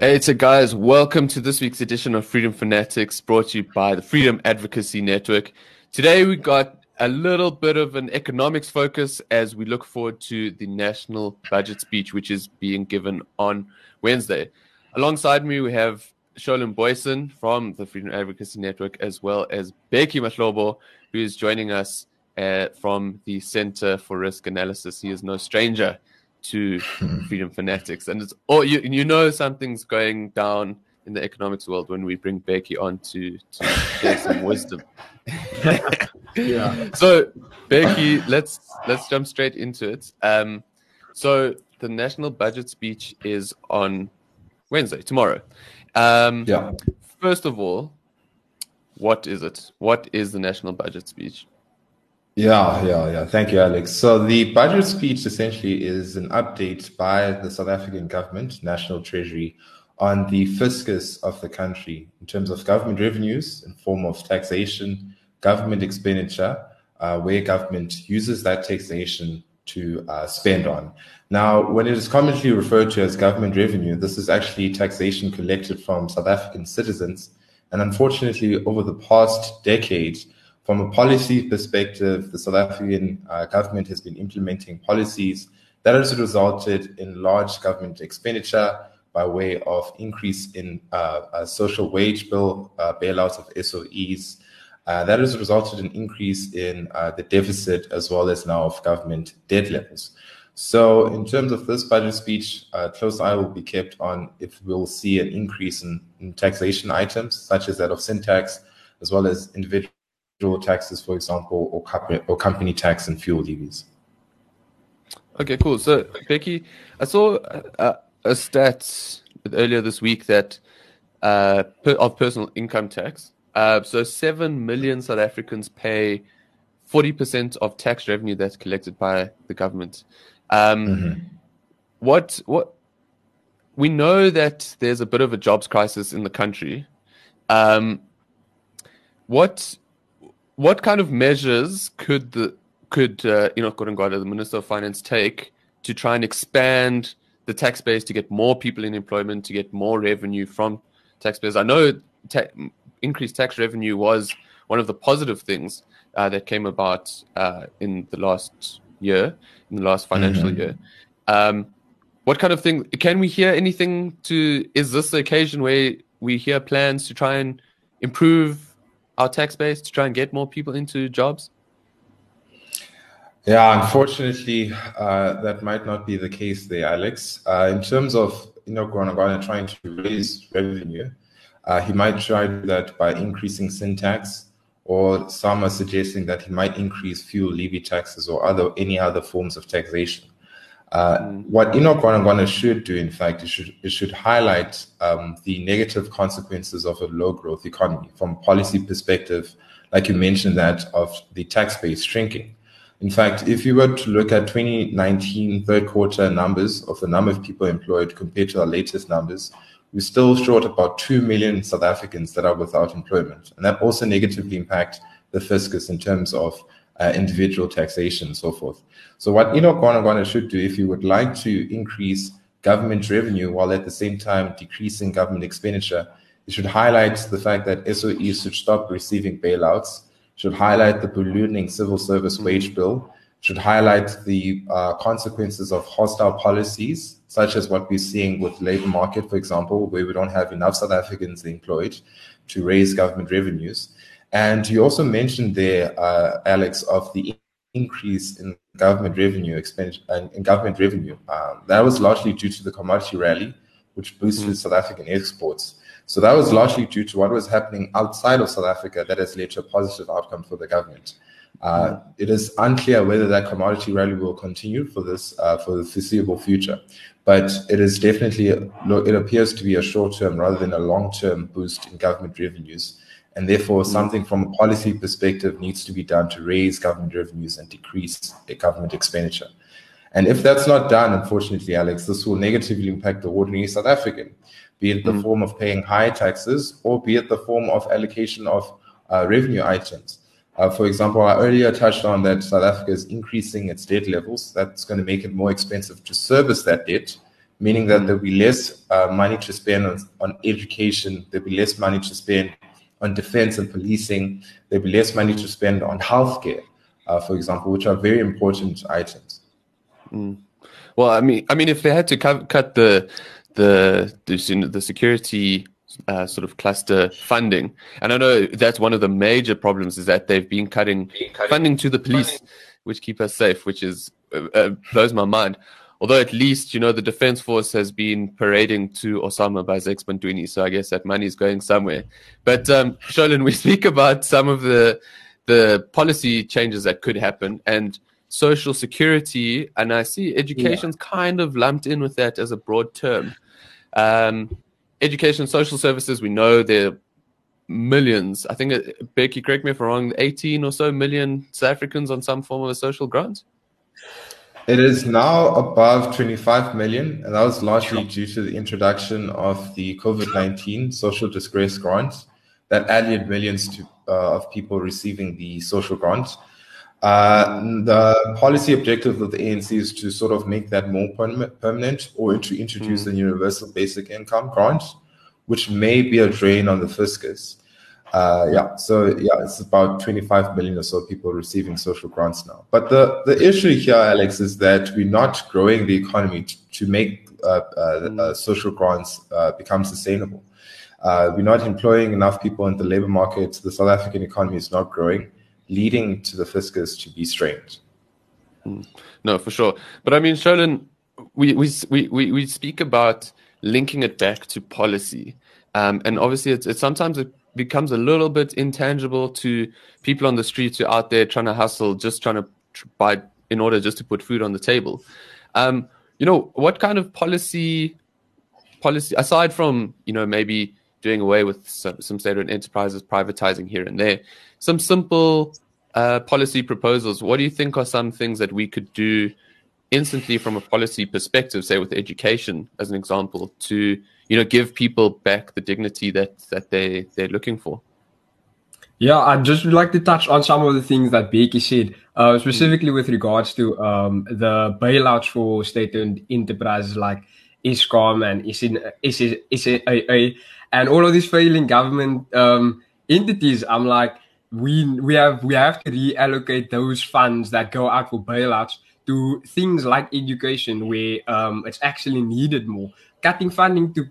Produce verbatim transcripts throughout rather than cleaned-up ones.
Hey, it's a guys. Welcome to this week's edition of Freedom Fanatics, brought to you by the Freedom Advocacy Network. Today we got a little bit of an economics focus as we look forward to the national budget speech, which is being given on Wednesday. Alongside me, we have Sholem Boysen from the Freedom Advocacy Network, as well as Becky Matlobo, who is joining us uh, from the Center for Risk Analysis. He is no stranger to Freedom Fanatics, and it's all you, you know something's going down in the economics world when we bring Becky on to, to share some wisdom. Yeah. So Becky, let's let's jump straight into it. Um, so the national budget speech is on Wednesday, tomorrow. Um, yeah. First of all, what is it? What is the national budget speech? Yeah, yeah, yeah. Thank you, Alex. So the budget speech essentially is an update by the South African government, National Treasury, on the fiscus of the country in terms of government revenues in form of taxation, government expenditure, uh, where government uses that taxation to uh, spend on. Now, when it is commonly referred to as government revenue, this is actually taxation collected from South African citizens. And unfortunately, over the past decade, from a policy perspective, the South African uh, government has been implementing policies that has resulted in large government expenditure by way of increase in uh, a social wage bill, uh, bailouts of S O Es. Uh, that has resulted in increase in uh, the deficit as well as now of government debt levels. So in terms of this budget speech, uh, close eye will be kept on if we'll see an increase in, in taxation items, such as that of syntax, as well as individual taxes, for example, or company, or company tax and fuel levies. Okay, cool. So, Becky, I saw a, a stat earlier this week that uh, per, of personal income tax. Uh, so, seven million South Africans pay forty percent of tax revenue that's collected by the government. Um, mm-hmm. What what we know that there's a bit of a jobs crisis in the country. Um, what What kind of measures could the could uh, Enoch Godongwana, the Minister of Finance, take to try and expand the tax base to get more people in employment, to get more revenue from taxpayers? I know ta- increased tax revenue was one of the positive things uh, that came about uh, in the last year, in the last financial mm-hmm. year. Um, what kind of thing can we hear? Anything to is this the occasion where we hear plans to try and improve our tax base to try and get more people into jobs? Yeah, unfortunately, uh, that might not be the case there, Alex. Uh, in terms of Enoch Godongwana trying to raise revenue, uh, he might try that by increasing sin tax, or some are suggesting that he might increase fuel levy taxes or other any other forms of taxation. Uh, mm. What Enoch Godongwana should do, in fact, it should, it should highlight um, the negative consequences of a low-growth economy from a policy perspective, like you mentioned, that of the tax base shrinking. In fact, if you were to look at twenty nineteen third quarter numbers of the number of people employed compared to our latest numbers, we're still short about two million South Africans that are without employment. And that also negatively impacts the fiscus in terms of Uh, individual taxation and so forth. So what Enoch Godongwana should do, if you would like to increase government revenue while at the same time decreasing government expenditure, it should highlight the fact that S O Es should stop receiving bailouts, should highlight the ballooning civil service wage bill, should highlight the uh, consequences of hostile policies, such as what we're seeing with the labor market, for example, where we don't have enough South Africans employed to raise government revenues. And you also mentioned there, uh, Alex, of the increase in government revenue expenditure and in government revenue. Um, that was largely due to the commodity rally, which boosted mm-hmm. South African exports. So that was largely due to what was happening outside of South Africa that has led to a positive outcome for the government. Uh, it is unclear whether that commodity rally will continue for this uh, for the foreseeable future, but it is definitely it appears to be a short-term rather than a long-term boost in government revenues. And therefore, something from a policy perspective needs to be done to raise government revenues and decrease government expenditure. And if that's not done, unfortunately, Alex, this will negatively impact the ordinary South African, be it the mm. form of paying higher taxes or be it the form of allocation of uh, revenue items. Uh, for example, I earlier touched on that South Africa is increasing its debt levels. That's going to make it more expensive to service that debt, meaning that there'll be less uh, money to spend on, on education, there'll be less money to spend on defense and policing, there'll be less money to spend on healthcare, uh, for example, which are very important items. Mm. Well, I mean, I mean, if they had to cut, cut the the the, the security uh, sort of cluster funding, and I know that's one of the major problems is that they've been cutting, been cutting funding to the police, funding. which keep us safe, which is uh, blows my mind. Although at least, you know, the defense force has been parading to Osama Bazek's Bantwini, so I guess that money is going somewhere. But um, Sholem, we speak about some of the the policy changes that could happen, and social security, and I see education's yeah. kind of lumped in with that as a broad term. Um, education, social services, we know there are millions. I think, Becky, correct me if I'm wrong, eighteen or so million South Africans on some form of a social grant? It is now above twenty-five million, and that was largely due to the introduction of the COVID nineteen social disgrace grant that added millions to, uh, of people receiving the social grant. Uh, the policy objective of the A N C is to sort of make that more perm- permanent or to introduce mm. the universal basic income grant, which may be a drain on the fiscus. Uh, yeah, so yeah, it's about twenty-five million or so people receiving social grants now. But the, the issue here, Alex, is that we're not growing the economy to, to make uh, uh, uh, social grants uh, become sustainable. Uh, we're not employing enough people in the labor market. The South African economy is not growing, leading to the fiscus to be strained. No, for sure. But I mean, Sholem, we we we we speak about linking it back to policy, um, and obviously, it's, it's sometimes it becomes a little bit intangible to people on the streets who are out there trying to hustle, just trying to buy in order just to put food on the table. Um, you know, what kind of policy policy aside from, you know, maybe doing away with some, some state-owned enterprises, privatizing here and there, some simple uh, policy proposals. What do you think are some things that we could do instantly from a policy perspective, say with education as an example, to, you know, give people back the dignity that, that they, they're looking for? Yeah, I'd just like to touch on some of the things that Becky said, uh, specifically with regards to um, the bailouts for state-owned enterprises like ESCOM and S A A and all of these failing government um, entities. I'm like, we we have we have to reallocate those funds that go out for bailouts to things like education, where um, it's actually needed more. Cutting funding to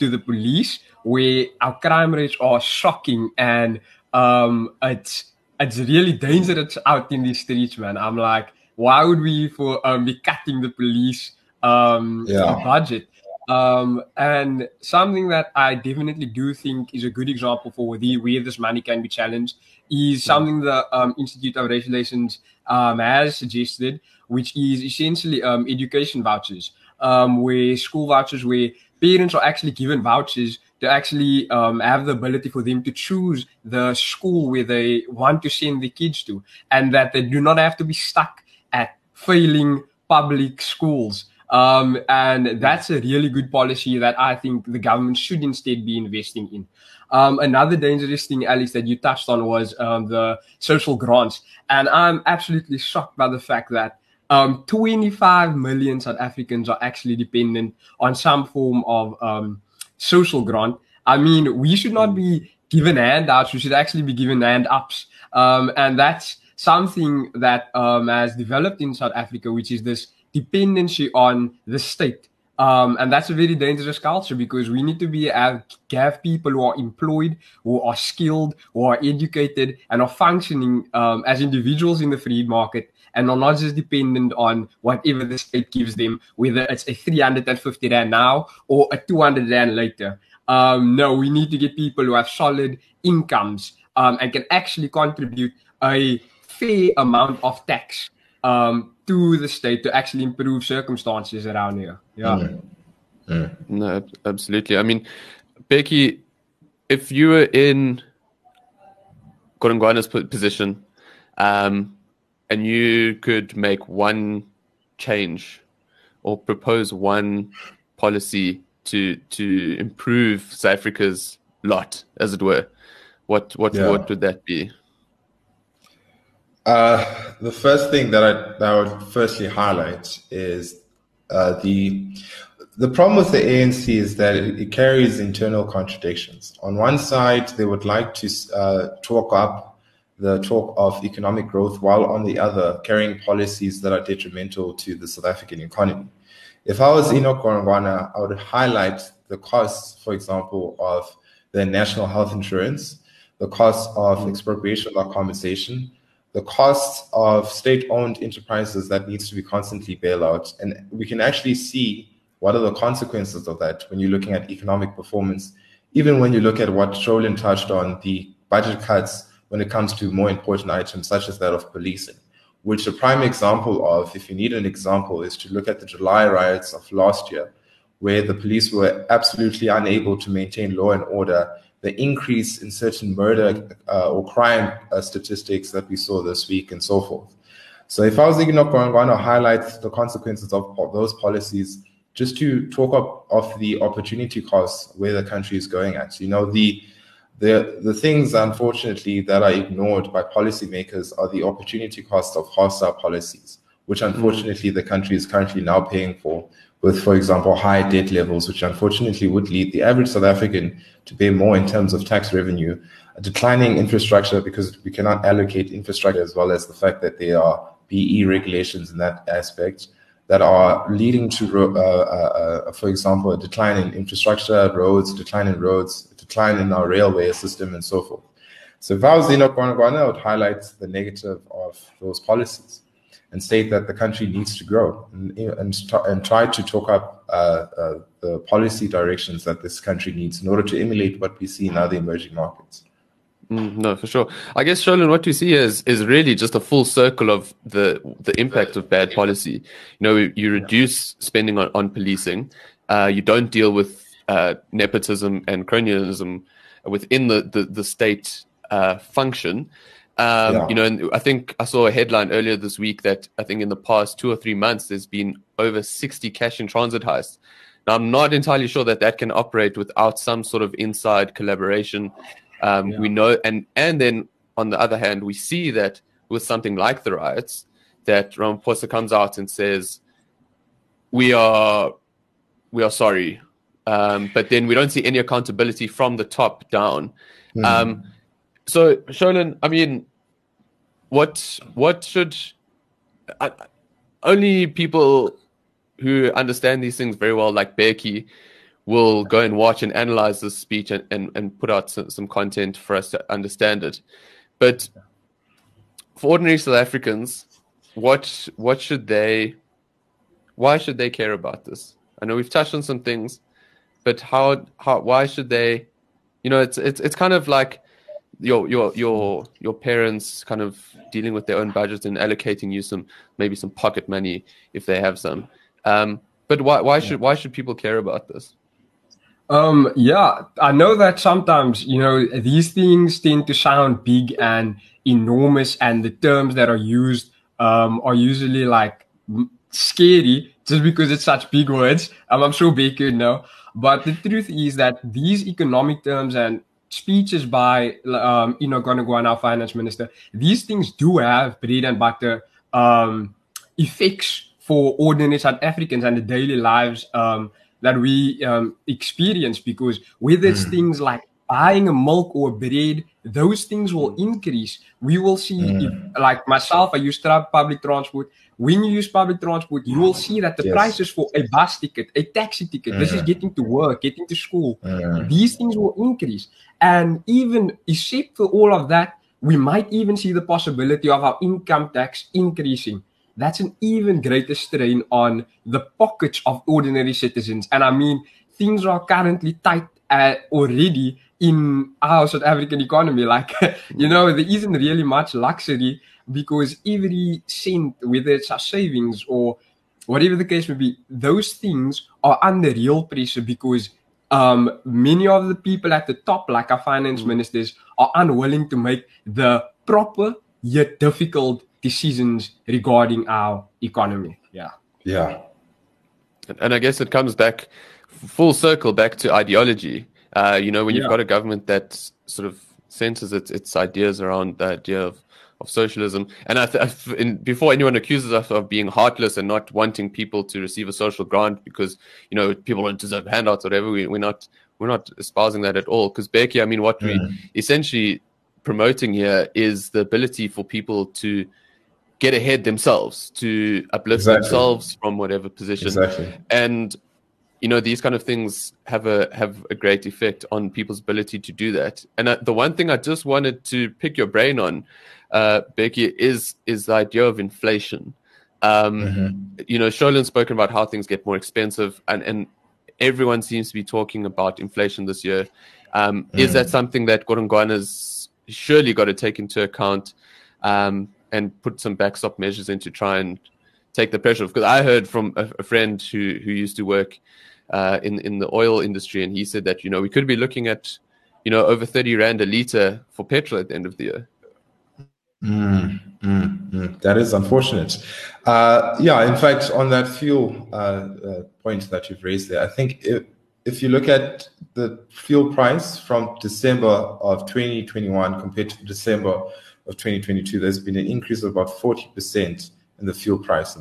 to the police, where our crime rates are shocking, and um, it's it's really dangerous out in the streets, man. I'm like, why would we for um, be cutting the police? Um, yeah. budget. Um, and something that I definitely do think is a good example for the where this money can be challenged is something the um, Institute of Racial Relations um, has suggested, which is essentially um, education vouchers, um, where school vouchers, where parents are actually given vouchers to actually um, have the ability for them to choose the school where they want to send their kids to, and that they do not have to be stuck at failing public schools. Um, and that's a really good policy that I think the government should instead be investing in. Um, another dangerous thing, Alex, that you touched on was um, the social grants. And I'm absolutely shocked by the fact that um, twenty-five million South Africans are actually dependent on some form of um, social grant. I mean, we should not be given handouts. We should actually be given hand-ups. Um, and that's something that um, has developed in South Africa, which is this dependency on the state, um, and that's a very dangerous culture, because we need to be have, have people who are employed, who are skilled, who are educated, and are functioning um, as individuals in the free market, and are not just dependent on whatever the state gives them, whether it's a three hundred fifty rand now or a two hundred rand later. Um, no, we need to get people who have solid incomes um, and can actually contribute a fair amount of tax um, to the state to actually improve circumstances around here. Yeah. Mm. Mm. No, absolutely. I mean, Becky, if you were in Godongwana's position um, and you could make one change or propose one policy to to improve South Africa's lot, as it were, what what yeah. what would that be? Uh, the first thing that I, that I would firstly highlight is uh, the The problem with the A N C is that it carries internal contradictions. On one side, they would like to uh, talk up the talk of economic growth, while on the other, carrying policies that are detrimental to the South African economy. If I was Enoch Godongwana, I would highlight the costs, for example, of the national health insurance, the cost of expropriation without compensation, the cost of state-owned enterprises that needs to be constantly bailed out. And we can actually see what are the consequences of that when you're looking at economic performance, even when you look at what Sholem touched on, the budget cuts when it comes to more important items, such as that of policing, which a prime example of, if you need an example, is to look at the July riots of last year, where the police were absolutely unable to maintain law and order. The increase in certain murder uh, or crime uh, statistics that we saw this week and so forth. So if I was thinking of going to highlight the consequences of, of those policies, just to talk up of the opportunity costs where the country is going at. You know, the, the, the things, unfortunately, that are ignored by policymakers are the opportunity costs of hostile policies, which unfortunately the country is currently now paying for, with, for example, high debt levels, which unfortunately would lead the average South African to pay more in terms of tax revenue, a declining infrastructure because we cannot allocate infrastructure, as well as the fact that there are B E regulations in that aspect that are leading to, uh, uh, uh, for example, a decline in infrastructure, roads, decline in roads, decline in our railway system, and so forth. So if I was Enoch Godongwana, I would highlight the negative of those policies and state that the country needs to grow and, and, and try to talk up uh, uh, the policy directions that this country needs in order to emulate what we see in other emerging markets. Mm, no, for sure. I guess, Sholem, what you see is is really just a full circle of the the impact of bad policy. You know, you reduce spending on, on policing. Uh, you don't deal with uh, nepotism and cronyism within the, the, the state uh, function. Um, yeah. You know, and I think I saw a headline earlier this week that I think in the past two or three months, there's been over sixty cash in transit heists. Now, I'm not entirely sure that that can operate without some sort of inside collaboration. Um, yeah. We know, and, and then on the other hand, we see that with something like the riots, that Ramaphosa comes out and says, we are, we are sorry. Um, but then we don't see any accountability from the top down. Mm. Um, So, Sholem, I mean, what what should uh, only people who understand these things very well, like Becky, will go and watch and analyze this speech and, and, and put out some, some content for us to understand it. But for ordinary South Africans, what what should they, why should they care about this? I know we've touched on some things, but how how why should they? You know, it's it's it's kind of like your your your your parents kind of dealing with their own budgets and allocating you some maybe some pocket money if they have some. Um, but why why should why should people care about this? Um, yeah, I know that sometimes, you know, these things tend to sound big and enormous, and the terms that are used um, are usually like scary just because it's such big words. Um, I'm sure Becky would know. But the truth is that these economic terms and speeches by um, Enoch Godongwana, our finance minister, these things do have bread and butter um, effects for ordinary South Africans and the daily lives um, that we um, experience, because whether it's mm. things like buying a milk or bread, those things will increase. We will see, mm. if, like myself, I use tra- public transport. When you use public transport, you will see that the yes. prices for a bus ticket, a taxi ticket, mm. this is getting to work, getting to school, mm. these things will increase. And even except for all of that, we might even see the possibility of our income tax increasing. That's an even greater strain on the pockets of ordinary citizens. And I mean, things are currently tight uh, already in our South African economy. Like, you know, there isn't really much luxury, because every cent, whether it's our savings or whatever the case may be, those things are under real pressure, because um, many of the people at the top, like our finance ministers, are unwilling to make the proper yet difficult decisions regarding our economy. Yeah. Yeah. And I guess it comes back full circle back to ideology. Uh, you know, when you've yeah. got a government that sort of centers its, its ideas around the idea of of socialism. And I th- in, before anyone accuses us of being heartless and not wanting people to receive a social grant because, you know, people don't deserve handouts or whatever, we, we're not we're not espousing that at all. Because, Becky, I mean, what yeah. we essentially promoting here is the ability for people to get ahead themselves, to uplift exactly. themselves from whatever position. Exactly. And, you know, these kind of things have a have a great effect on people's ability to do that. And I, the one thing I just wanted to pick your brain on, uh, Becky, is is the idea of inflation. Um, mm-hmm. You know, Sholin's spoken about how things get more expensive, and, and everyone seems to be talking about inflation this year. Um, mm. Is that something that Godongwana's surely got to take into account um, and put some backstop measures in to try and take the pressure off? Because I heard from a, a friend who, who used to work uh, in, in the oil industry, and he said that, you know, we could be looking at, you know, over thirty rand a litre for petrol at the end of the year. Mm, mm, mm. That is unfortunate. Uh, yeah, in fact, on that fuel uh, uh, point that you've raised there, I think if, if you look at the fuel price from December of twenty twenty-one compared to December of twenty twenty-two, there's been an increase of about forty percent in the fuel price.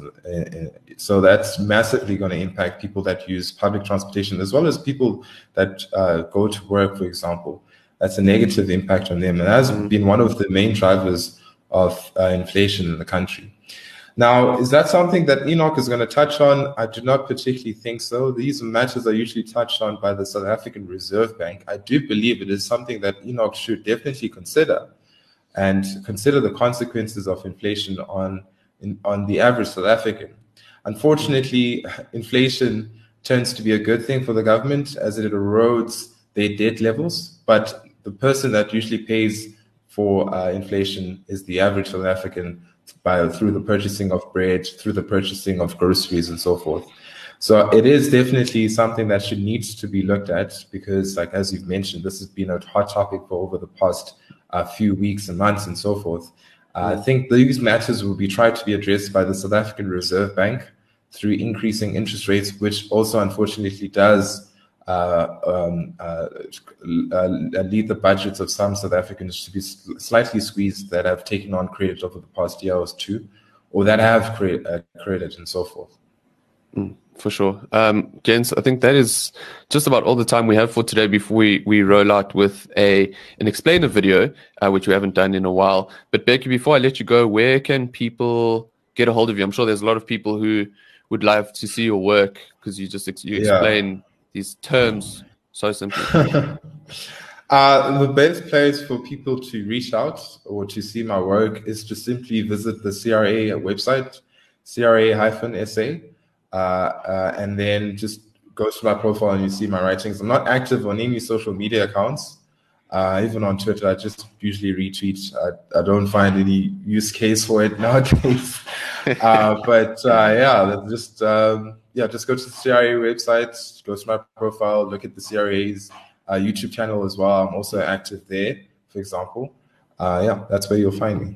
So that's massively going to impact people that use public transportation, as well as people that uh, go to work, for example. That's a negative impact on them, and that's been one of the main drivers of uh, inflation in the country. Now, is that something that Enoch is going to touch on? I do not particularly think so. These matters are usually touched on by the South African Reserve Bank. I do believe it is something that Enoch should definitely consider, and consider the consequences of inflation on in, on the average South African. Unfortunately, inflation turns to be a good thing for the government as it erodes their debt levels, but the person that usually pays for uh, inflation is the average South African by, through the purchasing of bread, through the purchasing of groceries and so forth. So it is definitely something that should need to be looked at because, like as you've mentioned, this has been a hot topic for over the past uh, few weeks and months and so forth. Uh, I think these matters will be tried to be addressed by the South African Reserve Bank through increasing interest rates, which also unfortunately does Uh, um, uh, uh, lead the budgets of some South Africans to be slightly squeezed that have taken on credit over the past year or two, or that have cre- uh, credit and so forth. Mm, for sure. Um, Jens, I think that is just about all the time we have for today before we, we roll out with a an explainer video, uh, which we haven't done in a while. But Becky, before I let you go, where can people get a hold of you? I'm sure there's a lot of people who would love to see your work because you just ex- you explain... Yeah. These terms so simple. uh, the best place for people to reach out or to see my work is to simply visit the C R A website, C R A S A, uh, uh, and then just go to my profile and you see my writings. I'm not active on any social media accounts, uh, even on Twitter. I just usually retweet. I, I don't find any use case for it nowadays. uh, but uh, yeah, just. Um, Yeah, just go to the C R A website, go to my profile, look at the C R A's uh, YouTube channel as well. I'm also active there, for example. Uh, yeah, that's where you'll find me.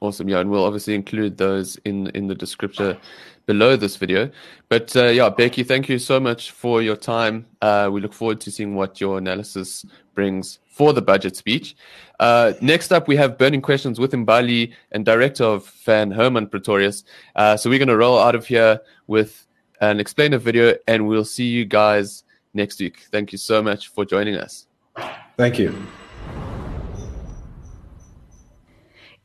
Awesome, yeah, and we'll obviously include those in, in the descriptor below this video. But uh, yeah, Becky, thank you so much for your time. Uh, we look forward to seeing what your analysis brings for the budget speech. Uh, next up, we have Burning Questions with Mbali and director of F A N, Hermann Pretorius. Uh, so we're going to roll out of here with an explainer video, and we'll see you guys next week. Thank you so much for joining us. Thank you.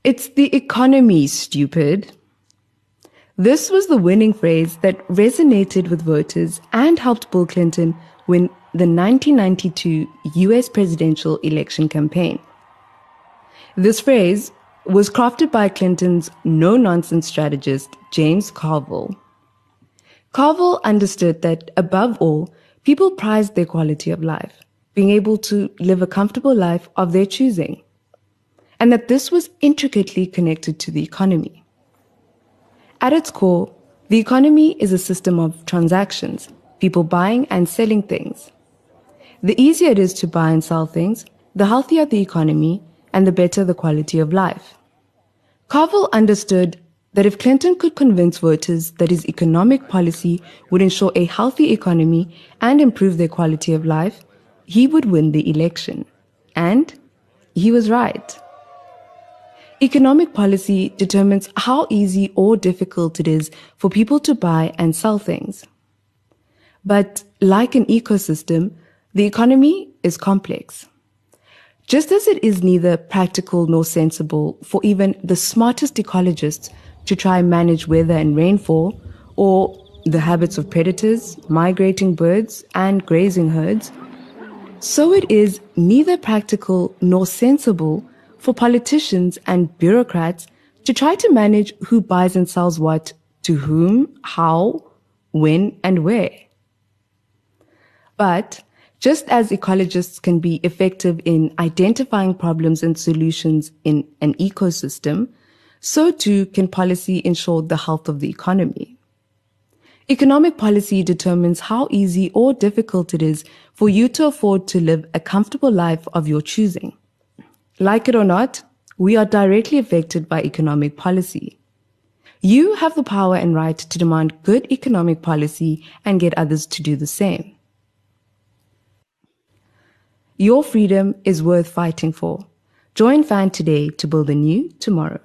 It's the economy, stupid. This was the winning phrase that resonated with voters and helped Bill Clinton win the nineteen ninety-two U S presidential election campaign. This phrase was crafted by Clinton's no-nonsense strategist, James Carville. Carville understood that, above all, people prized their quality of life, being able to live a comfortable life of their choosing, and that this was intricately connected to the economy. At its core, the economy is a system of transactions, people buying and selling things. The easier it is to buy and sell things, the healthier the economy and the better the quality of life. Carville understood that if Clinton could convince voters that his economic policy would ensure a healthy economy and improve their quality of life, he would win the election. And he was right. Economic policy determines how easy or difficult it is for people to buy and sell things. But like an ecosystem, the economy is complex. Just as it is neither practical nor sensible for even the smartest ecologists to try and manage weather and rainfall, or the habits of predators, migrating birds, and grazing herds, so it is neither practical nor sensible for politicians and bureaucrats to try to manage who buys and sells what, to whom, how, when, and where. But just as ecologists can be effective in identifying problems and solutions in an ecosystem, so too can policy ensure the health of the economy. Economic policy determines how easy or difficult it is for you to afford to live a comfortable life of your choosing. Like it or not, we are directly affected by economic policy. You have the power and right to demand good economic policy and get others to do the same. Your freedom is worth fighting for. Join FAN today to build a new tomorrow.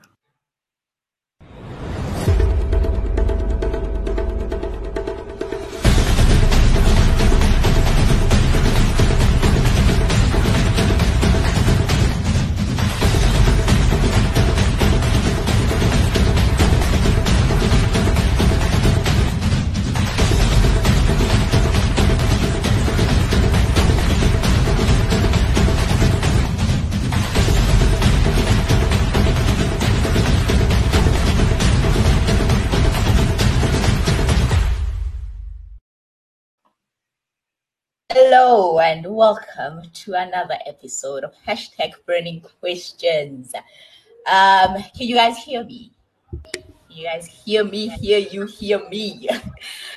Hello and welcome to another episode of Hashtag Burning Questions. Um, can you guys hear me? Can you guys hear me? Hear you? Hear me?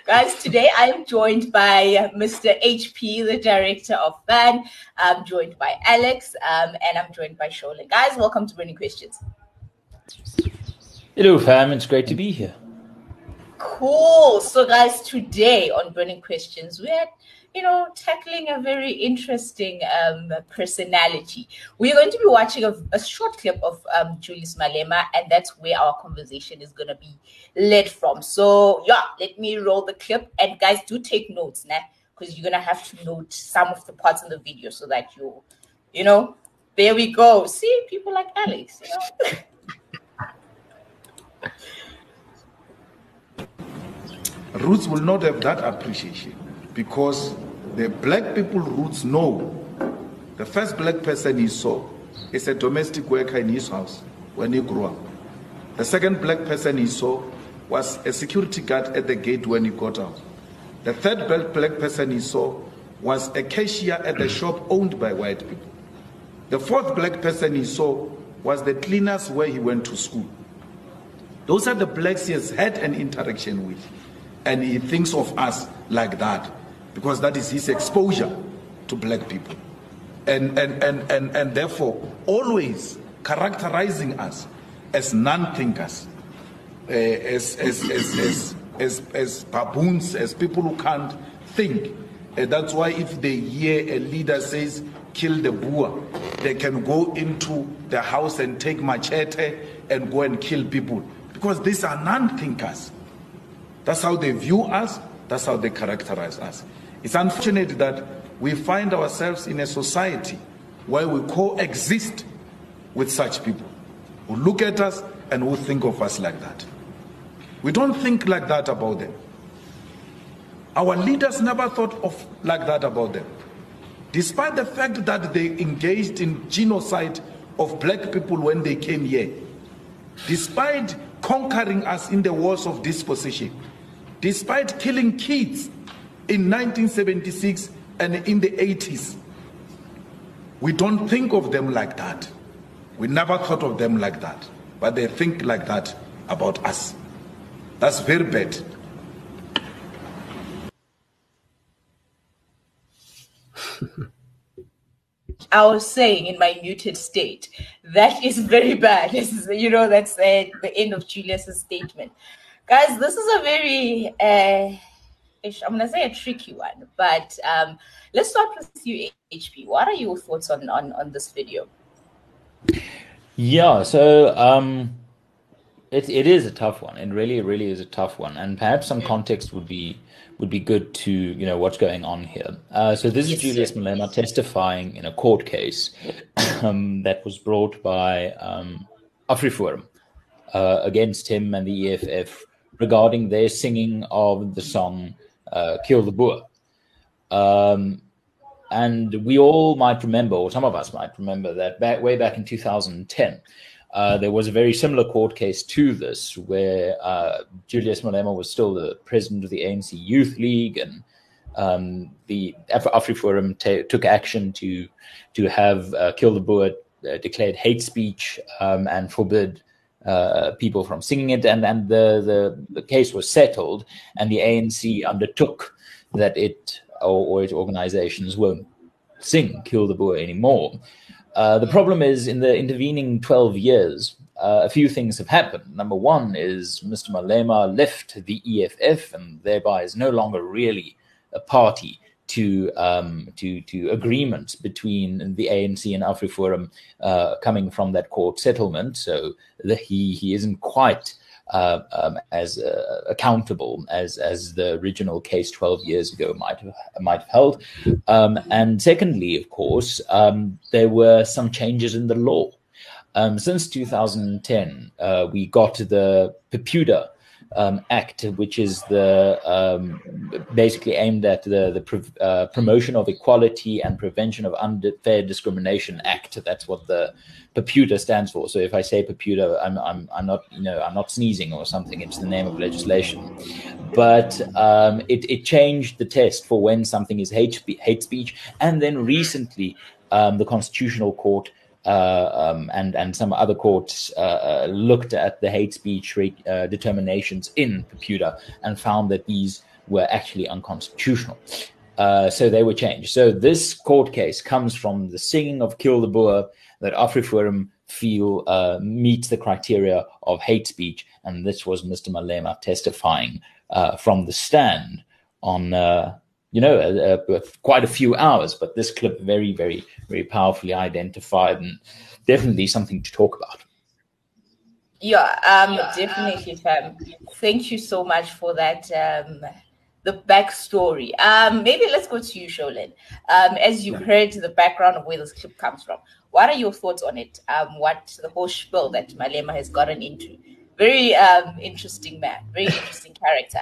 Guys, today I'm joined by Mister H P, the director of FAN. I'm joined by Alex um, and I'm joined by Sholem. Guys, welcome to Burning Questions. Hello fam, it's great to be here. Cool. So guys, today on Burning Questions, we're you know, tackling a very interesting um, personality. We're going to be watching a, a short clip of um, Julius Malema, and that's where our conversation is going to be led from. So, yeah, let me roll the clip. And guys, do take notes, nah? Because you're going to have to note some of the parts in the video so that you, you know, there we go. See, people like Alex, you know. Roots will not have that appreciation, because the black people roots know the first black person he saw is a domestic worker in his house when he grew up. The second black person he saw was a security guard at the gate when he got out. The third black person he saw was a cashier at the shop owned by white people. The fourth black person he saw was the cleaners where he went to school. Those are the blacks he has had an interaction with, and he thinks of us like that, because that is his exposure to black people. And, and, and, and, and therefore, always characterizing us as non-thinkers, uh, as, as, as, as, as, as baboons, as people who can't think. And that's why if they hear a leader says, kill the Boer, they can go into the house and take machete and go and kill people, because these are non-thinkers. That's how they view us. That's how they characterize us. It's unfortunate that we find ourselves in a society where we coexist with such people who look at us and who think of us like that. We don't think like that about them. Our leaders never thought of like that about them, despite the fact that they engaged in genocide of black people when they came here, despite conquering us in the wars of dispossession, despite killing kids in nineteen seventy-six and in the eighties. We don't think of them like that. We never thought of them like that, but they think like that about us. That's very bad. I was saying in my muted state, that is very bad. This is, you know, that's uh, the end of Julius's statement. Guys, this is a very, uh, I'm going to say a tricky one, but um, let's start with you, H P. What are your thoughts on, on, on this video? Yeah, so um, it it is a tough one. It really, really is a tough one, and perhaps some context would be would be good to you know what's going on here. Uh, so this yes, is Julius Malema yes. testifying in a court case um, that was brought by um, AfriForum uh, against him and the E F F regarding their singing of the song uh, "Kill the Boer." Um, And we all might remember, or some of us might remember, that back, way back in two thousand ten, uh, there was a very similar court case to this, where uh, Julius Malema was still the president of the A N C Youth League, and um, the AfriForum t- took action to to have uh, Kill the Boer uh, declared hate speech um, and forbid uh, people from singing it. And, and the, the, the case was settled, and the A N C undertook that it... Or, or its organizations won't sing Kill the Boer anymore. Uh, the problem is, in the intervening twelve years, uh, a few things have happened. Number one is Mister Malema left the E F F and thereby is no longer really a party to um, to, to agreements between the A N C and AfriForum uh, coming from that court settlement. So the, he, he isn't quite... Uh, um, as uh, accountable as as the original case twelve years ago might have, might have held. Um, and secondly, of course, um, there were some changes in the law. Um, since two thousand ten, uh, we got the PEPUDA um, Act, which is the um, basically aimed at the, the prov- uh, Promotion of Equality and Prevention of Unfair Discrimination Act. That's what the PEPUDA stands for. So if I say PEPUDA, I'm I'm I'm not you know I'm not sneezing or something. It's the name of legislation, but um, it it changed the test for when something is hate hate speech. And then recently, um, the Constitutional Court uh, um, and and some other courts uh, looked at the hate speech re- uh, determinations in PEPUDA and found that these were actually unconstitutional. Uh, so they were changed. So this court case comes from the singing of Kill the Boer that AfriForum feel uh, meets the criteria of hate speech. And this was Mister Malema testifying uh, from the stand on, uh, you know, uh, uh, quite a few hours. But this clip very, very, very powerfully identified and definitely something to talk about. Yeah, um, definitely, Fam. Thank you so much for that um the backstory. Um, maybe let's go to you, Sholem. Um, as you heard the background of where this clip comes from, what are your thoughts on it? Um, what the whole spiel that Malema has gotten into? Very um, interesting man, very interesting character.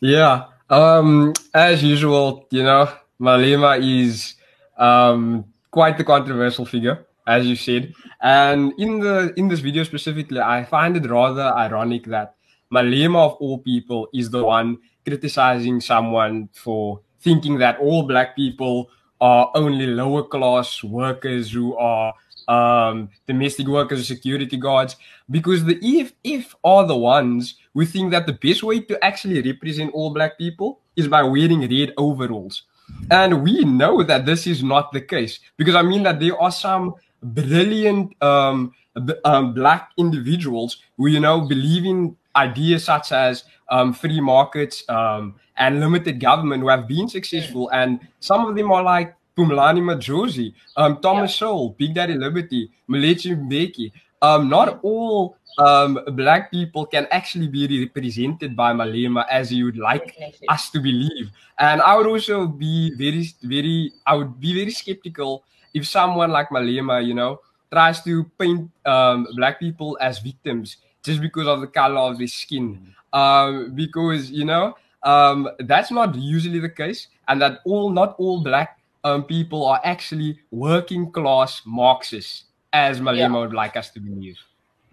Yeah, um, as usual, you know, Malema is um, quite the controversial figure, as you said. And in the in this video specifically, I find it rather ironic that Malema, of all people, is the one criticizing someone for thinking that all black people are only lower class workers who are um, domestic workers, security guards, because the E F F are the ones who think that the best way to actually represent all black people is by wearing red overalls. And we know that this is not the case, because I mean that there are some brilliant um, b- um, black individuals who, you know, believe in ideas such as um, free markets um, and limited government who have been successful. And some of them are like Pumlani Majozi, um, Thomas yeah. Sowell, Big Daddy Liberty, Malachi Mbeki. Um, not all um, black people can actually be represented by Malema as you would like us to believe. And I would also be very, very, I would be very skeptical if someone like Malema, you know, tries to paint um, black people as victims just because of the color of their skin, um, because, you know, um, that's not usually the case, and that all, not all black um, people are actually working class Marxists, as Malema yeah. would like us to believe.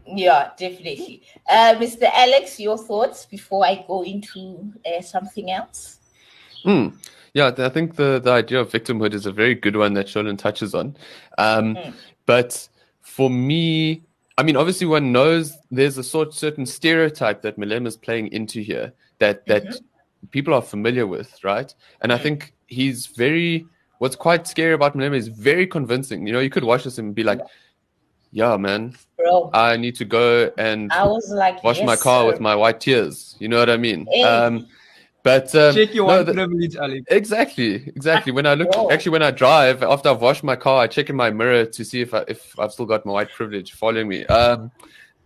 Yeah, definitely. Uh, Mister Alex, your thoughts before I go into uh, something else? Mm. Yeah, I think the, the idea of victimhood is a very good one that Sholem touches on. Um, mm. But for me, I mean, obviously one knows there's a sort certain stereotype that Malema is playing into here that, that mm-hmm. people are familiar with, right? And I think he's very, what's quite scary about Malema is very convincing. You know, you could watch this and be like, yeah, man, bro, I need to go and I was like, wash yes, my car sir. with my white tears. You know what I mean? Hey. Um, But um, check your no, own the, privilege, Alex. Exactly, exactly. When I look, oh. actually, when I drive, after I've washed my car, I check in my mirror to see if I, if I've still got my white privilege following me. Um,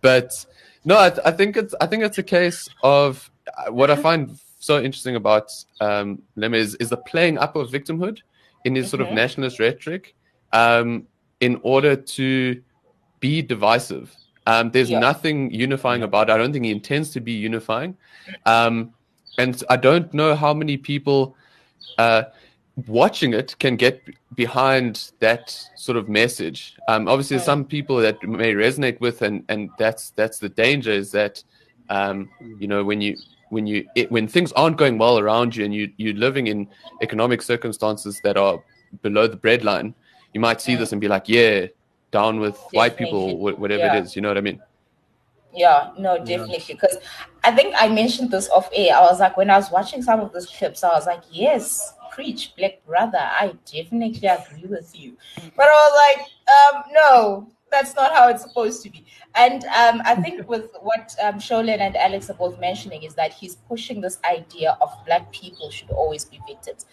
but no, I, I think it's I think it's a case of what I find so interesting about um, Malema is is the playing up of victimhood in his okay. sort of nationalist rhetoric, um, in order to be divisive. Um, there's yeah. nothing unifying yeah. about it. I don't think he intends to be unifying. Um, And I don't know how many people uh, watching it can get behind that sort of message. Um, obviously, some people that may resonate with, and, and that's that's the danger is that um, you know when you when you it, when things aren't going well around you, and you you're living in economic circumstances that are below the breadline, you might see this and be like, yeah, down with white people, whatever yeah. it is. You know what I mean? Yeah, no, definitely. Because I think I mentioned this off air. I was like, when I was watching some of those clips, I was like, yes, preach, black brother. I definitely agree with you. But I was like, um, no, that's not how it's supposed to be. And um, I think with what um, Sholem and Alex are both mentioning is that he's pushing this idea of black people should always be victims.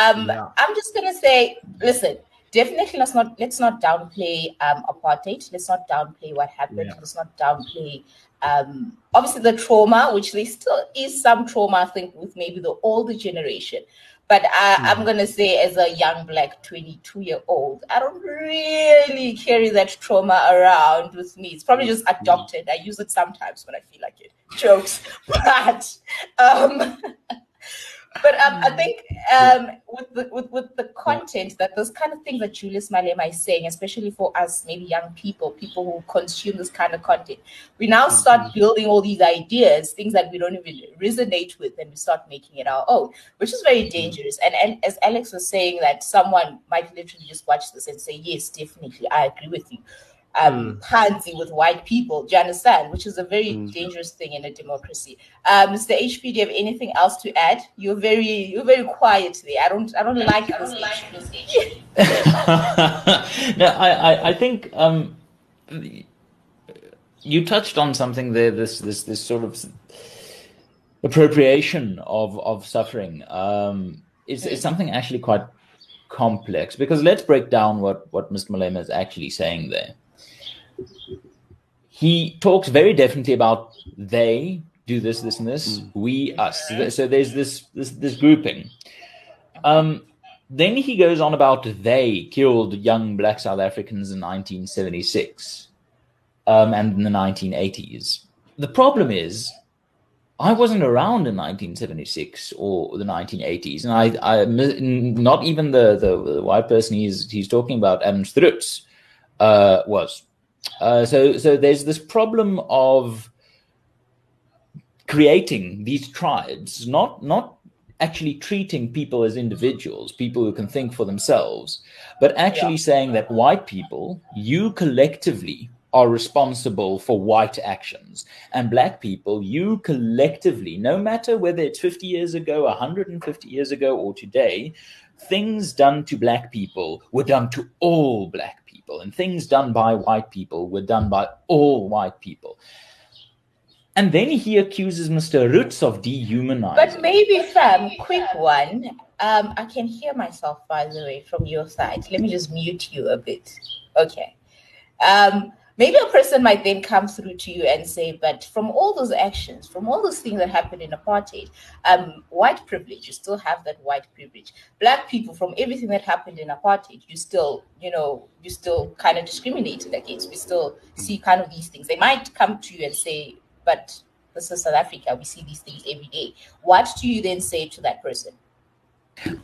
Um, yeah. I'm just going to say, listen. Definitely, let's not let's not downplay um, apartheid. Let's not downplay what happened. Yeah. Let's not downplay um, obviously the trauma, which there still is some trauma, I think, with maybe the older generation. But I, yeah. I'm gonna say, as a young black twenty-two year old, I don't really carry that trauma around with me. It's probably just adopted. I use it sometimes when I feel like it. Jokes, but. Um, But um, I think um, with, the, with with the content, that those kind of things that Julius Malema is saying, especially for us, maybe young people, people who consume this kind of content, we now start building all these ideas, things that we don't even resonate with, and we start making it our own, which is very dangerous. And, and as Alex was saying, that someone might literally just watch this and say, yes, definitely, I agree with you. Um, pansy with white people, do you understand? Which is a very mm. dangerous thing in a democracy. Um, Mister H P, do you have anything else to add? You're very, you're very quiet there. I don't, I don't like this. No, I, I, I think um, you touched on something there. This, this, this sort of appropriation of of suffering um, is is something actually quite complex. Because let's break down what what Mister Malema is actually saying there. He talks very definitely about they do this, this, and this. Mm. We, us. So there's this this, this grouping. Um, then he goes on about they killed young black South Africans in nineteen seventy-six um, and in the nineteen eighties. The problem is, I wasn't around in nineteen seventy-six or the nineteen eighties, and I, I not even the, the, the white person he's he's talking about, Adam Strutz, uh, was. Uh, so, so there's this problem of creating these tribes, not not actually treating people as individuals, people who can think for themselves, but actually yeah. saying that white people, you collectively are responsible for white actions, and black people, you collectively, no matter whether it's fifty years ago, one hundred fifty years ago, or today, things done to black people were done to all black people. And things done by white people were done by all white people. And then he accuses Mister Roots of dehumanizing. But maybe, Sam, quick one. Um, I can hear myself, by the way, from your side. Let me just mute you a bit. Okay. Um, maybe a person might then come through to you and say, but from all those actions, from all those things that happened in apartheid, um, white privilege, you still have that white privilege. Black people, from everything that happened in apartheid, you still, you know, you still kind of discriminated against. We still see kind of these things. They might come to you and say, but this is South Africa. We see these things every day. What do you then say to that person?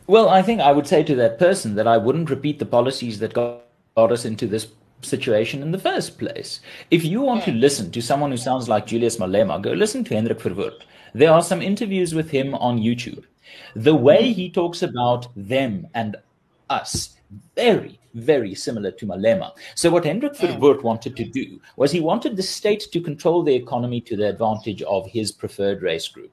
Well, I think I would say to that person that I wouldn't repeat the policies that got us into this situation in the first place. If you want to listen to someone who sounds like Julius Malema, go listen to Hendrik Verwoerd. There are some interviews with him on YouTube. The way he talks about them and us, very, very similar to Malema. So what Hendrik Verwoerd wanted to do was he wanted the state to control the economy to the advantage of his preferred race group.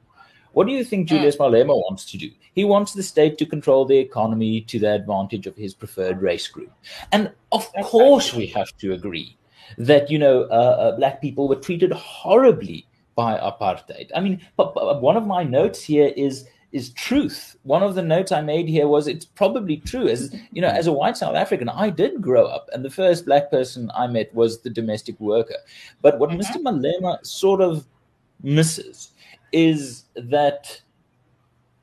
What do you think Julius Malema wants to do? He wants the state to control the economy to the advantage of his preferred race group. And of course we have to agree that, you know, uh, uh, black people were treated horribly by apartheid. I mean, p- p- one of my notes here is is truth. One of the notes I made here was it's probably true. As you know, as a white South African, I did grow up, and the first black person I met was the domestic worker. But what Mister Malema sort of misses is that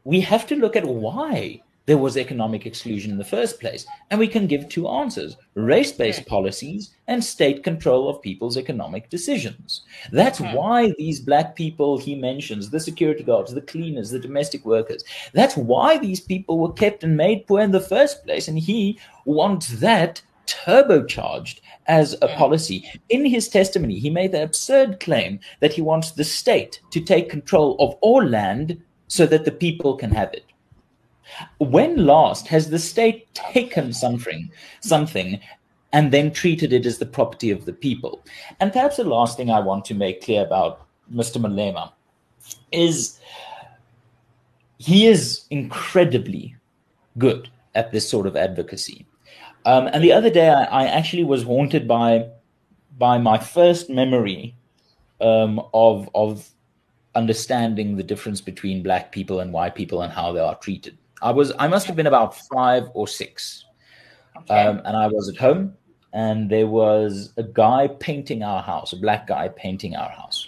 we have to look at why there was economic exclusion in the first place. And we can give two answers: race-based policies and state control of people's economic decisions. That's okay. why these black people he mentions, the security guards, the cleaners, the domestic workers, that's why these people were kept and made poor in the first place. And he wants that turbocharged as a policy. In his testimony, he made the absurd claim that he wants the state to take control of all land so that the people can have it. When last has the state taken something, something and then treated it as the property of the people? And perhaps the last thing I want to make clear about Mister Malema is he is incredibly good at this sort of advocacy. Um, and the other day, I, I actually was haunted by by my first memory um, of of understanding the difference between black people and white people and how they are treated. I was I must have been about five or six, okay. um, and I was at home, and there was a guy painting our house, a black guy painting our house,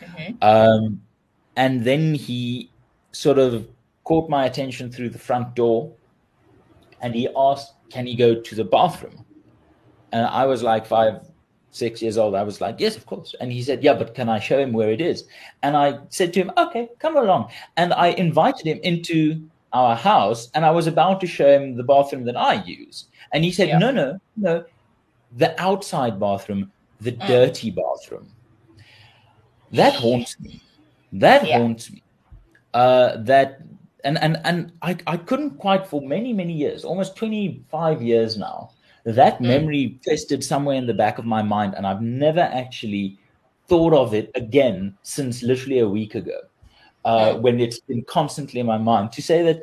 mm-hmm. um, and then he sort of caught my attention through the front door, and he asked, "Can he go to the bathroom?" And I was like five, six years old. I was like, "Yes, of course." And he said, "Yeah, but can I show him where it is?" And I said to him, "Okay, come along." And I invited him into our house, and I was about to show him the bathroom that I use. And he said, yeah. no, no, no, the outside bathroom, the mm. dirty bathroom. That haunts me. That yeah. haunts me. Uh, that, and and, and I, I couldn't quite for many, many years, almost twenty-five years now, that mm. memory festered somewhere in the back of my mind, and I've never actually thought of it again since literally a week ago. Uh, when it's been constantly in my mind, to say that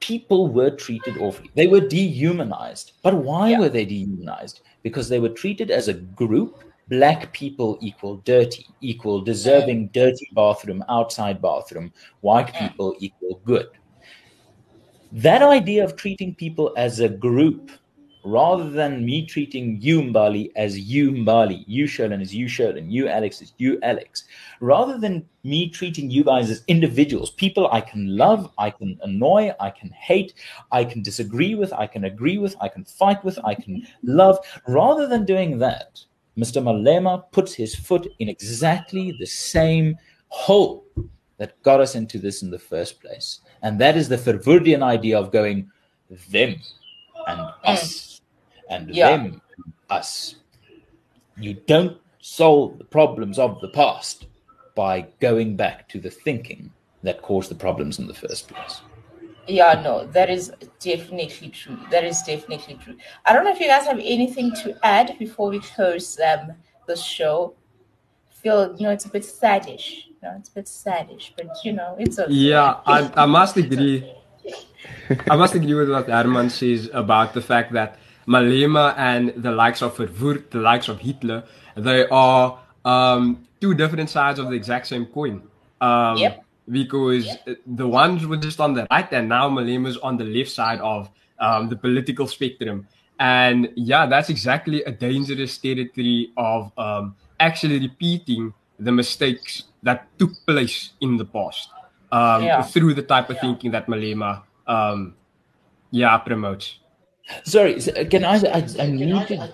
people were treated awfully. They were dehumanized. But why yeah. were they dehumanized? Because they were treated as a group. Black people equal dirty, equal deserving, dirty bathroom, outside bathroom. White people equal good. That idea of treating people as a group, rather than me treating you, Mbali, as you, Mbali, you, Sholem, as you, Sholem, you, Alex, as you, Alex, rather than me treating you guys as individuals, people I can love, I can annoy, I can hate, I can disagree with, I can agree with, I can fight with, I can love. Rather than doing that, Mister Malema puts his foot in exactly the same hole that got us into this in the first place. And that is the Verwoerdian idea of going them and us. And yeah. them, us. You don't solve the problems of the past by going back to the thinking that caused the problems in the first place. Yeah, no, that is definitely true. That is definitely true. I don't know if you guys have anything to add before we close um, the show. I feel, you know, it's a bit saddish. You know, it's a bit saddish, but, you know, it's okay. Yeah, I, I must agree. I must agree with what Hermann says about the fact that Malema and the likes of Verwoerd, the likes of Hitler, they are um, two different sides of the exact same coin. Um, yep. Because yep. the ones were just on the right, and now Malema's on the left side of um, the political spectrum. And yeah, that's exactly a dangerous territory of um, actually repeating the mistakes that took place in the past um, yeah. through the type of yeah. thinking that Malema um, yeah, promotes. Sorry, can I? I, I need to.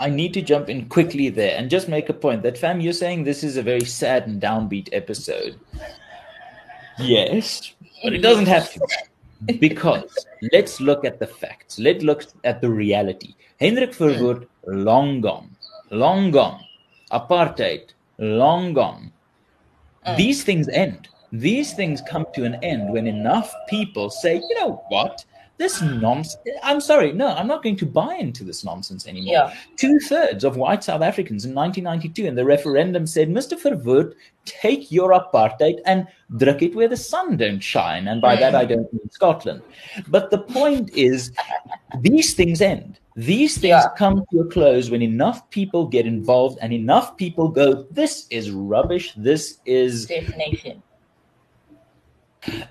I need to jump in quickly there and just make a point. That fam, you're saying this is a very sad and downbeat episode. Yes, but it doesn't have to be, because let's look at the facts. Let's look at the reality. Hendrik Verwoerd, long gone, long gone. Apartheid, long gone. These things end. These things come to an end when enough people say, you know what? This nonsense, I'm sorry, no, I'm not going to buy into this nonsense anymore. Yeah. Two-thirds of white South Africans in nineteen ninety-two in the referendum said, Mister Verwoerd, take your apartheid and druk it where the sun don't shine. And by that, I don't mean Scotland. But the point is, these things end. These things yeah. come to a close when enough people get involved and enough people go, this is rubbish, this is... definition.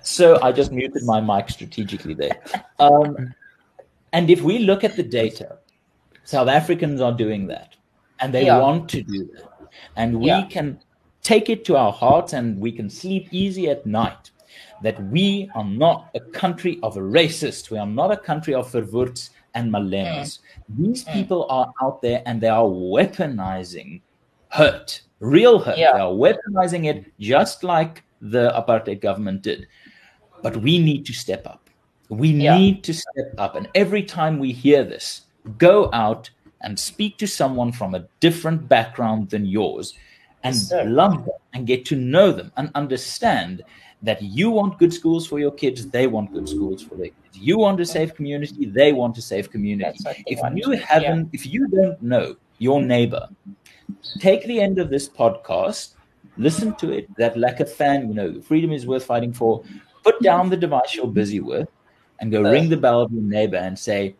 So I just muted my mic strategically there. Um, and if we look at the data, South Africans are doing that, and they yeah. want to do that. And we yeah. can take it to our hearts, and we can sleep easy at night that we are not a country of racists. We are not a country of Verwoerds and Malemas. Mm. These mm. people are out there, and they are weaponizing hurt, real hurt. Yeah. They are weaponizing it just like the apartheid government did. But we need to step up. We yeah. need to step up. And every time we hear this, go out and speak to someone from a different background than yours and so, love them and get to know them and understand that you want good schools for your kids, they want good schools for their kids. You want a safe community, they want a safe community. If you haven't, yeah. if you don't know your neighbor, take the end of this podcast, listen to it, that lack of fan, you know, freedom is worth fighting for. Put down the device you're busy with and go ring the bell of your neighbor and say,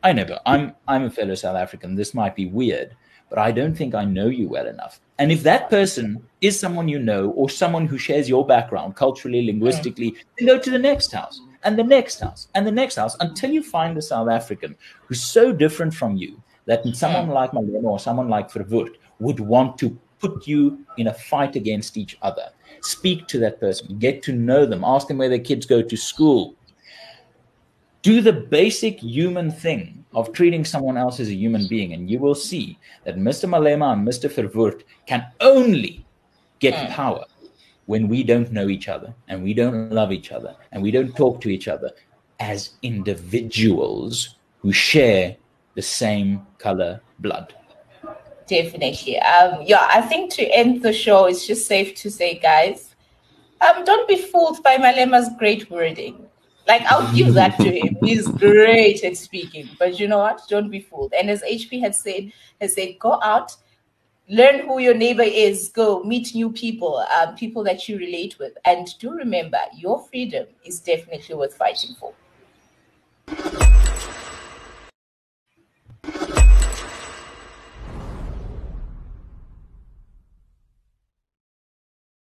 I know, but I'm I'm a fellow South African. This might be weird, but I don't think I know you well enough. And if that person is someone you know or someone who shares your background culturally, linguistically, then go to the next house and the next house and the next house until you find the South African who's so different from you that someone like Malema or someone like Verwoerd would want to put you in a fight against each other. Speak to that person. Get to know them. Ask them where their kids go to school. Do the basic human thing of treating someone else as a human being, and you will see that Mister Malema and Mister Verwoerd can only get mm. power when we don't know each other and we don't love each other and we don't talk to each other as individuals who share the same color blood. Definitely. Um, yeah, I think to end the show, it's just safe to say, guys, um, don't be fooled by Malema's great wording. Like, I'll give that to him. He's great at speaking. But you know what? Don't be fooled. And as H P has said, has said, go out, learn who your neighbor is, go meet new people, um, people that you relate with. And do remember, your freedom is definitely worth fighting for.